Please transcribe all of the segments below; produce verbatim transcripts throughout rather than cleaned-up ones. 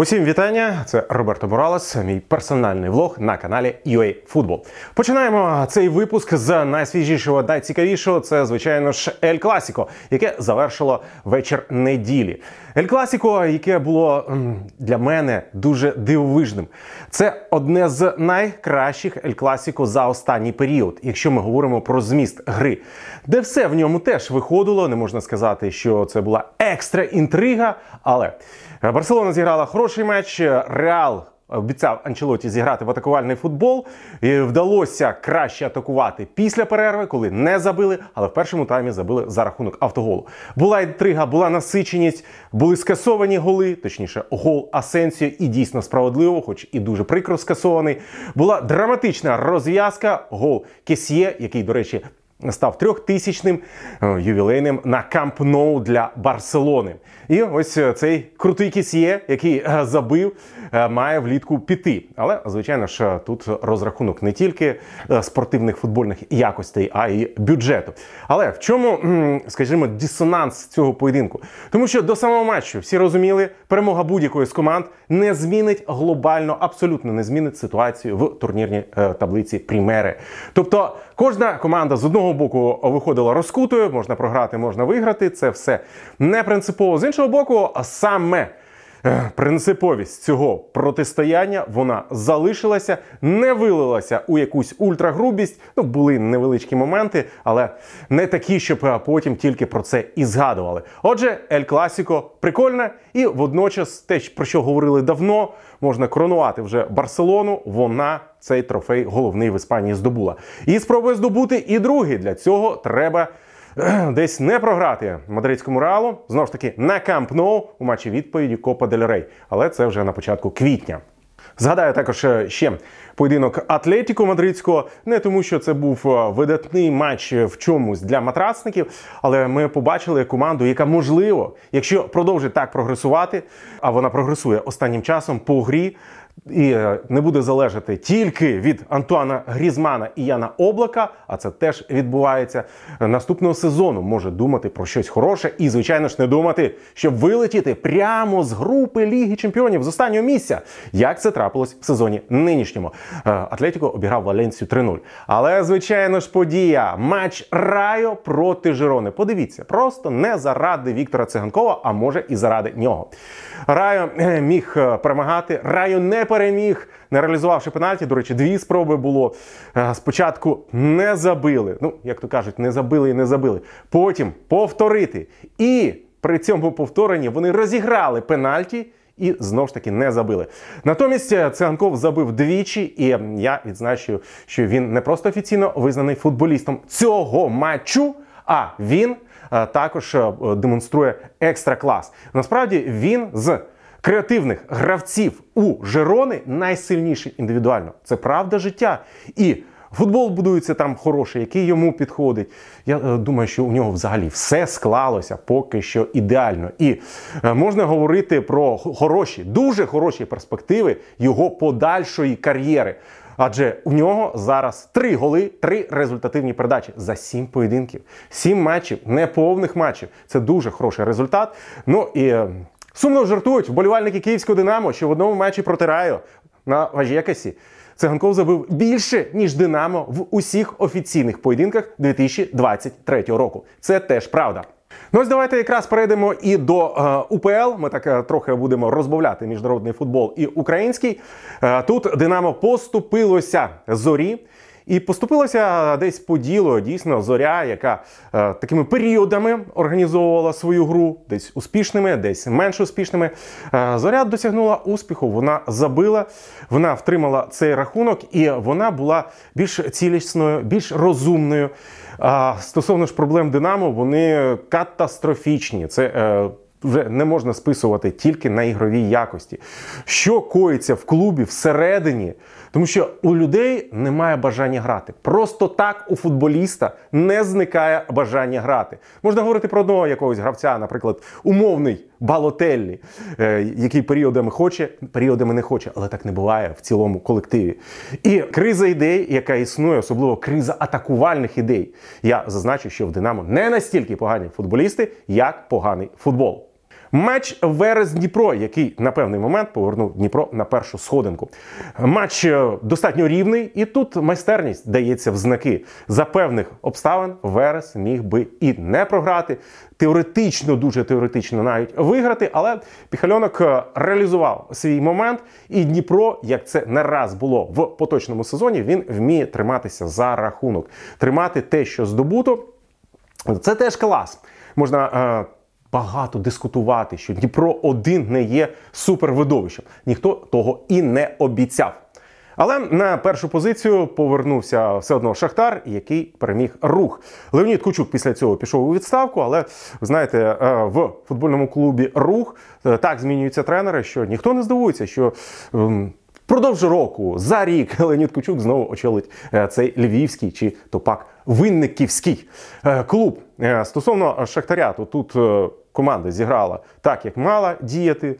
Усім вітання, це Роберто Моралес, мій персональний влог на каналі ю ей Футбол. Починаємо цей випуск з найсвіжішого, найцікавішого, це, звичайно ж, Ель Класіко, яке завершило вечір неділі. Ель Класіко, яке було для мене дуже дивовижним. Це одне з найкращих Ель Класіко за останній період, якщо ми говоримо про зміст гри, де все в ньому теж виходило, не можна сказати, що це була екстра інтрига, але Барселона зіграла хороший матч, Реал обіцяв Анчелотті зіграти в атакувальний футбол. І вдалося краще атакувати після перерви, коли не забили, але в першому таймі забили за рахунок автоголу. Була інтрига, була насиченість, були скасовані голи, точніше гол Асенсіо, і дійсно справедливо, хоч і дуже прикро скасований. Була драматична розв'язка, гол Кесіє, який, до речі, став трьохтисячним ювілейним на Камп-Ноу для Барселони. І ось цей крутий Кесіє, який забив, має влітку піти. Але, звичайно ж, тут розрахунок не тільки спортивних футбольних якостей, а й бюджету. Але в чому, скажімо, дисонанс цього поєдинку? Тому що до самого матчу всі розуміли, перемога будь-якої з команд не змінить глобально, абсолютно не змінить ситуацію в турнірній таблиці Примери. Тобто, кожна команда з одного боку виходила розкутою, можна програти, можна виграти, це все не принципово. З іншого боку, саме принциповість цього протистояння, вона залишилася, не вилилася у якусь ультрагрубість. Ну, були невеличкі моменти, але не такі, щоб потім тільки про це і згадували. Отже, Ель Класіко прикольна і водночас те, про що говорили давно, можна коронувати вже Барселону, вона цей трофей головний в Іспанії здобула. І спробує здобути і другий. Для цього треба десь не програти мадридському Реалу, знову ж таки на Камп-Ноу у матчі відповіді Копа Дель Рей, але це вже на початку квітня. Згадаю також ще поєдинок Атлетіко Мадридського, не тому, що це був видатний матч в чомусь для матрацників, але ми побачили команду, яка, можливо, якщо продовжить так прогресувати, а вона прогресує останнім часом по грі, і не буде залежати тільки від Антуана Грізмана і Яна Облака, а це теж відбувається, наступного сезону може думати про щось хороше і, звичайно ж, не думати, щоб вилетіти прямо з групи Ліги Чемпіонів з останнього місця, як це трапилось в сезоні нинішньому. Атлетіко обіграв Валенсію три нуль. Але, звичайно ж, подія. Матч Райо проти Жирони. Подивіться, просто не заради Віктора Циганкова, а може і заради нього. Райо міг перемагати, Райо не переміг, не реалізувавши пенальті. До речі, дві спроби було. Спочатку не забили. Ну, як то кажуть, не забили і не забили. Потім повторити. І при цьому повторенні вони розіграли пенальті і знову ж таки не забили. Натомість Циганков забив двічі, і я відзначу, що він не просто офіційно визнаний футболістом цього матчу, а він також демонструє екстра клас. Насправді він з креативних гравців у Жирони найсильніший індивідуально. Це правда життя. І футбол будується там хороший, який йому підходить. Я думаю, що у нього взагалі все склалося поки що ідеально. І можна говорити про хороші, дуже хороші перспективи його подальшої кар'єри. Адже у нього зараз три голи, три результативні передачі за сім поєдинків. Сім матчів, неповних матчів. Це дуже хороший результат. Ну і сумно жартують вболівальники київського «Динамо», що в одному матчі проти Райо на Вальєкасі Циганков забив більше, ніж «Динамо» в усіх офіційних поєдинках дві тисячі двадцять третього року. Це теж правда. Ну ось давайте якраз перейдемо і до е, УПЛ. Ми так е, трохи будемо розбавляти міжнародний футбол і український. Е, тут «Динамо» поступилося «Зорі». І поступилося десь по ділу, дійсно, «Зоря», яка е, такими періодами організовувала свою гру, десь успішними, десь менш успішними. Е, «Зоря» досягнула успіху, вона забила, вона втримала цей рахунок, і вона була більш цілісною, більш розумною. Е, стосовно ж проблем «Динамо», вони катастрофічні. Це е, вже не можна списувати тільки на ігровій якості. Що коїться в клубі всередині? Тому що у людей немає бажання грати. Просто так у футболіста не зникає бажання грати. Можна говорити про одного якогось гравця, наприклад, умовний Балотеллі, який періодами хоче, періодами не хоче, але так не буває в цілому колективі. І криза ідей, яка існує, особливо криза атакувальних ідей. Я зазначу, що в «Динамо» не настільки погані футболісти, як поганий футбол. Матч Верес-Дніпро, який на певний момент повернув Дніпро на першу сходинку. Матч достатньо рівний, і тут майстерність дається в знаки. За певних обставин Верес міг би і не програти, теоретично, дуже теоретично навіть виграти, але Піхальонок реалізував свій момент, і Дніпро, як це не раз було в поточному сезоні, він вміє триматися за рахунок. Тримати те, що здобуто, це теж клас. Можна багато дискутувати, що Дніпро один не є супервидовищем. Ніхто того і не обіцяв. Але на першу позицію повернувся все одно Шахтар, який переміг Рух. Леонід Кучук після цього пішов у відставку, але, ви знаєте, в футбольному клубі Рух так змінюються тренери, що ніхто не здивується, що впродовж року, за рік, Леонід Кучук знову очолить цей львівський чи то пак винниківський клуб. Стосовно Шахтаря, то тут команда зіграла так, як мала діяти.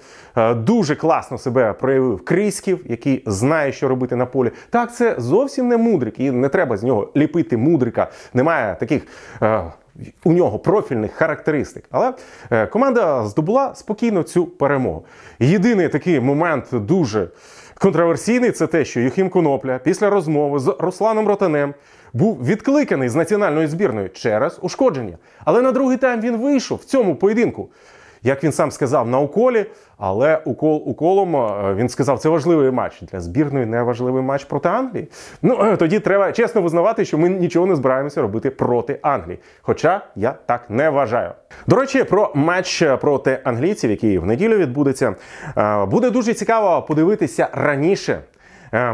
Дуже класно себе проявив Криськів, який знає, що робити на полі. Так, це зовсім не Мудрик, і не треба з нього ліпити Мудрика. Немає таких у нього профільних характеристик. Але команда здобула спокійно цю перемогу. Єдиний такий момент дуже контроверсійний – це те, що Юхім Конопля після розмови з Русланом Ротанем був відкликаний з національної збірної через ушкодження. Але на другий тайм він вийшов в цьому поєдинку. Як він сам сказав, на уколі, але укол уколом, він сказав, це важливий матч. Для збірної не важливий матч проти Англії. Ну, тоді треба чесно визнавати, що ми нічого не збираємося робити проти Англії. Хоча я так не вважаю. До речі, про матч проти англійців, який в неділю відбудеться, буде дуже цікаво подивитися раніше.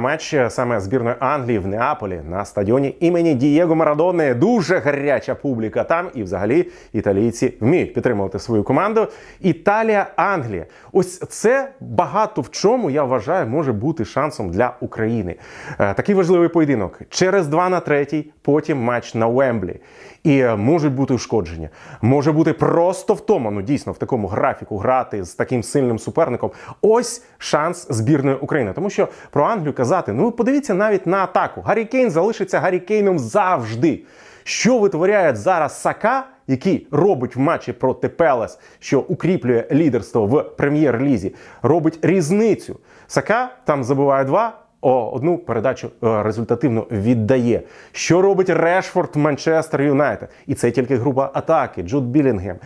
Матч саме збірної Англії в Неаполі на стадіоні імені Дієго Марадони. Дуже гаряча публіка там. І взагалі італійці вміють підтримувати свою команду. Італія-Англія. Ось це багато в чому, я вважаю, може бути шансом для України. Такий важливий поєдинок. Через два на третій, потім матч на Уемблі. І можуть бути ушкодження. Може бути просто втома. Ну, дійсно, в такому графіку грати з таким сильним суперником. Ось шанс збірної України. Тому що про Англію казати, ну подивіться навіть на атаку. Гаррі Кейн залишиться Гаррі Кейном завжди. Що витворяє зараз Сака, який робить в матчі проти Пелес, що укріплює лідерство в прем'єр-лізі, робить різницю. Сака там забиває два, о, одну передачу результативно віддає. Що робить Решфорд Манчестер Юнайтед? І це тільки група атаки. Джуд Білінгем.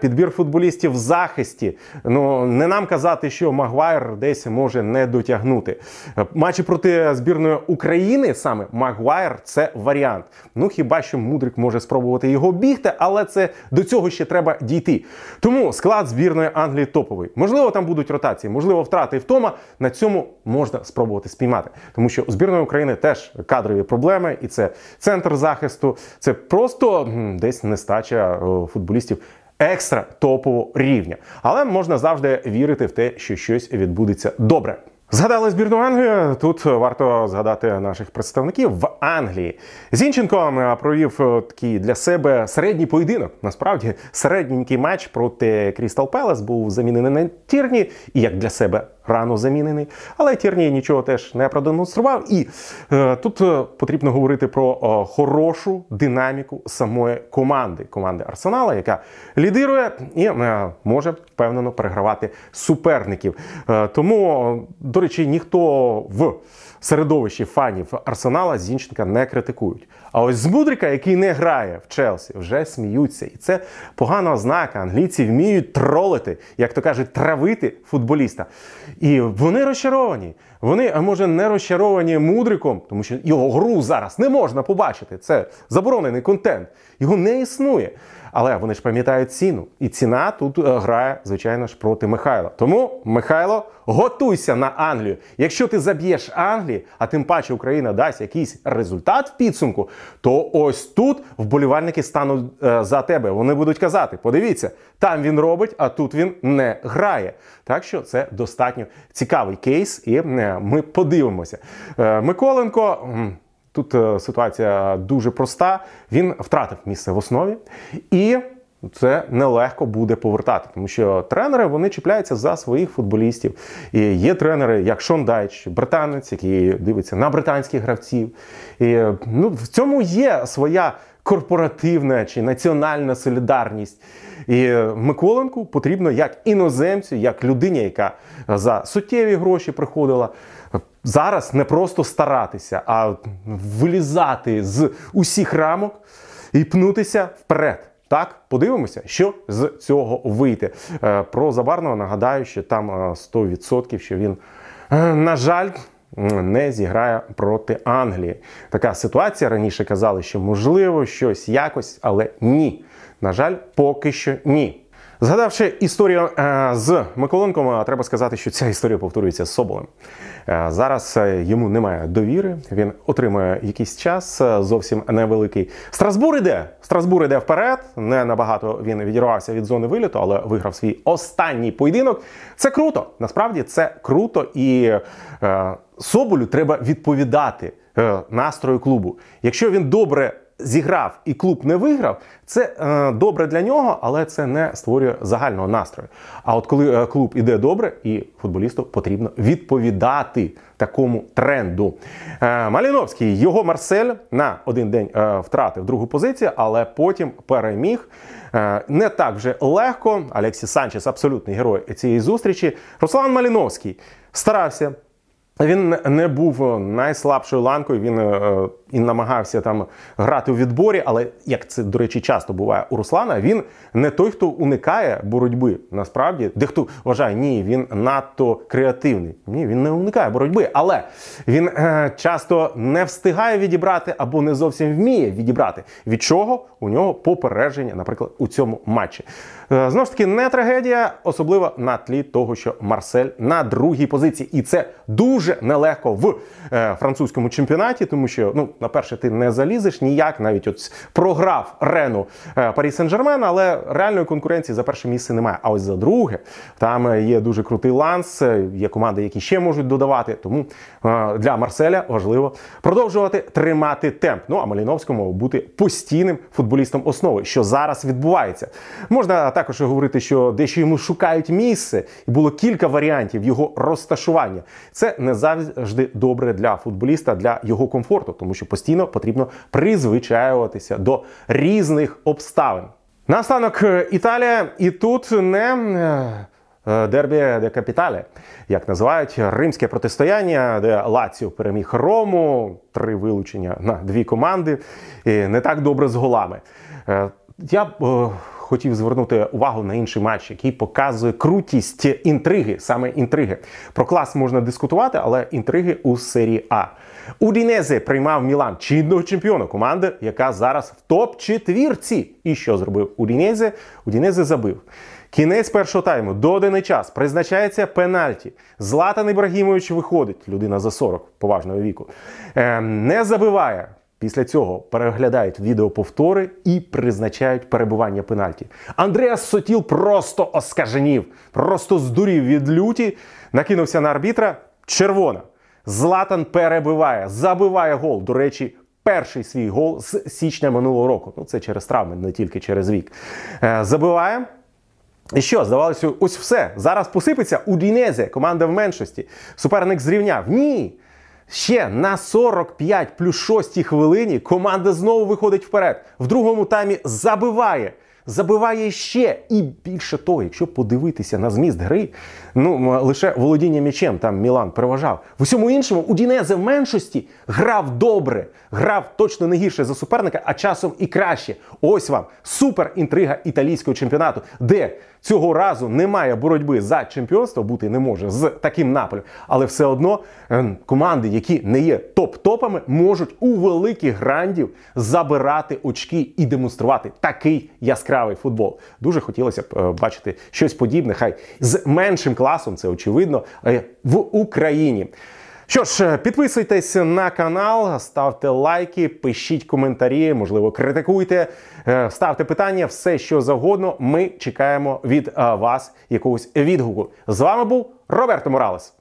Підбір футболістів в захисті. Ну, не нам казати, що Магуайр десь може не дотягнути. Матчі проти збірної України саме Магуайр – це варіант. Ну, хіба що Мудрик може спробувати його бігти, але це до цього ще треба дійти. Тому склад збірної Англії топовий. Можливо, там будуть ротації, можливо, втрати і втома. На цьому можна спробувати спіймати. Тому що у збірної України теж кадрові проблеми, і це центр захисту, це просто десь нестача футболістів екстра топового рівня. Але можна завжди вірити в те, що щось відбудеться добре. Згадали збірну Англії, тут варто згадати наших представників в Англії. Зінченко провів такий для себе середній поєдинок. Насправді, середненький матч проти Крістал Пелес був замінений на Тірні, і як для себе рано замінений. Але Тірні нічого теж не продемонстрував. І е, тут е, потрібно говорити про е, хорошу динаміку самої команди. Команди Арсенала, яка лідирує і е, може впевнено перегравати суперників. Е, тому, е, до речі, ніхто в середовищі фанів Арсенала Зінченка не критикують. А ось з Мудрика, який не грає в Челсі, вже сміються. І це погана ознака. Англійці вміють тролити, як то кажуть, травити футболіста. І вони розчаровані. Вони, може, не розчаровані Мудриком, тому що його гру зараз не можна побачити. Це заборонений контент. Його не існує. Але вони ж пам'ятають ціну. І ціна тут грає, звичайно ж, проти Михайла. Тому, Михайло, готуйся на Англію. Якщо ти заб'єш Англії, а тим паче Україна дасть якийсь результат в підсумку, то ось тут вболівальники стануть за тебе. Вони будуть казати, подивіться, там він робить, а тут він не грає. Так що це достатньо цікавий кейс, і ми подивимося. Миколенко... Тут ситуація дуже проста. Він втратив місце в основі, і це нелегко буде повертати, тому що тренери, вони чіпляються за своїх футболістів. І є тренери, як Шон Дайч, британець, який дивиться на британських гравців. І, ну, в цьому є своя корпоративна чи національна солідарність. І Миколенку потрібно як іноземцю, як людині, яка за суттєві гроші приходила, зараз не просто старатися, а вилізати з усіх рамок і пнутися вперед. Так, подивимося, що з цього вийде. Про Забарного нагадаю, що там сто відсотків, що він, на жаль, не зіграє проти Англії. Така ситуація, раніше казали, що можливо щось якось, але ні. На жаль, поки що ні. Згадавши історію з Миколенком, треба сказати, що ця історія повторюється з Соболем. Зараз йому немає довіри, він отримує якийсь час, зовсім невеликий. Страсбур іде, Страсбур іде вперед, не набагато він відірвався від зони виліту, але виграв свій останній поєдинок. Це круто, насправді це круто, і Соболю треба відповідати настрою клубу. Якщо він добре зіграв і клуб не виграв, це е, добре для нього, але це не створює загального настрою. А от коли е, клуб іде добре, і футболісту потрібно відповідати такому тренду. Е, Маліновський, його Марсель на один день е, втратив другу позицію, але потім переміг. Е, не так вже легко. Алексі Санчес – абсолютний герой цієї зустрічі. Руслан Маліновський старався. Він не був найслабшою ланкою, він е, і намагався там грати у відборі, але, як це, до речі, часто буває у Руслана, він не той, хто уникає боротьби, насправді. Дехто вважає, ні, він надто креативний. Ні, він не уникає боротьби, але він е, часто не встигає відібрати або не зовсім вміє відібрати, від чого у нього попередження, наприклад, у цьому матчі. Е, знову ж таки, не трагедія, особливо на тлі того, що Марсель на другій позиції. І це дуже нелегко в е, французькому чемпіонаті, тому що, ну, на перше ти не залізеш ніяк, навіть от програв Рену е, Парі Сен-Жермен, але реальної конкуренції за перше місце немає. А ось за друге, там є дуже крутий ланс, є команди, які ще можуть додавати, тому е, для Марселя важливо продовжувати тримати темп. Ну, а Маліновському бути постійним футболістом основи, що зараз відбувається. Можна також говорити, що дещо йому шукають місце, і було кілька варіантів його розташування. Це не завжди добре для футболіста, для його комфорту, тому що постійно потрібно призвичаюватися до різних обставин. Наостанок Італія, і тут не дербі де капітале, як називають, римське протистояння, де Лаціо переміг Рому, три вилучення на дві команди, і не так добре з голами. Я б хотів звернути увагу на інший матч, який показує крутість інтриги, саме інтриги. Про клас можна дискутувати, але інтриги у серії А. Удінезе приймав Мілан, чинного чемпіона, команди, яка зараз в топ-четвірці. І що зробив Удінезе? Удінезе забив. Кінець першого тайму, доданий час, призначається пенальті. Златан Ібрагімович виходить, людина за сорок, поважного віку, не забиває. Після цього переглядають відеоповтори і призначають перебування пенальті. Андреас Сотіл просто оскаженів, просто здурів від люті, накинувся на арбітра, червона. Златан перебиває, забиває гол, до речі, перший свій гол з січня минулого року. Ну, це через травми, не тільки через вік. Забиває. І що, здавалося, ось все. Зараз посипеться Удінезе, команда в меншості. Суперник зрівняв. Ні! Ще на сорок п'ятій плюс шостій хвилині команда знову виходить вперед. В другому таймі забиває. Забиває ще. І більше того, якщо подивитися на зміст гри, ну, лише володіння м'ячем там Мілан переважав. В усьому іншому Удінезе в меншості грав добре. Грав точно не гірше за суперника, а часом і краще. Ось вам суперінтрига італійського чемпіонату, де цього разу немає боротьби за чемпіонство, бути не може з таким напалем. Але все одно команди, які не є топ-топами, можуть у великих грандів забирати очки і демонструвати такий яскравий футбол. Дуже хотілося б бачити щось подібне, хай з меншим класом, це очевидно, в Україні. Що ж, підписуйтесь на канал, ставте лайки, пишіть коментарі, можливо, критикуйте, ставте питання, все що завгодно. Ми чекаємо від вас якогось відгуку. З вами був Роберто Моралес.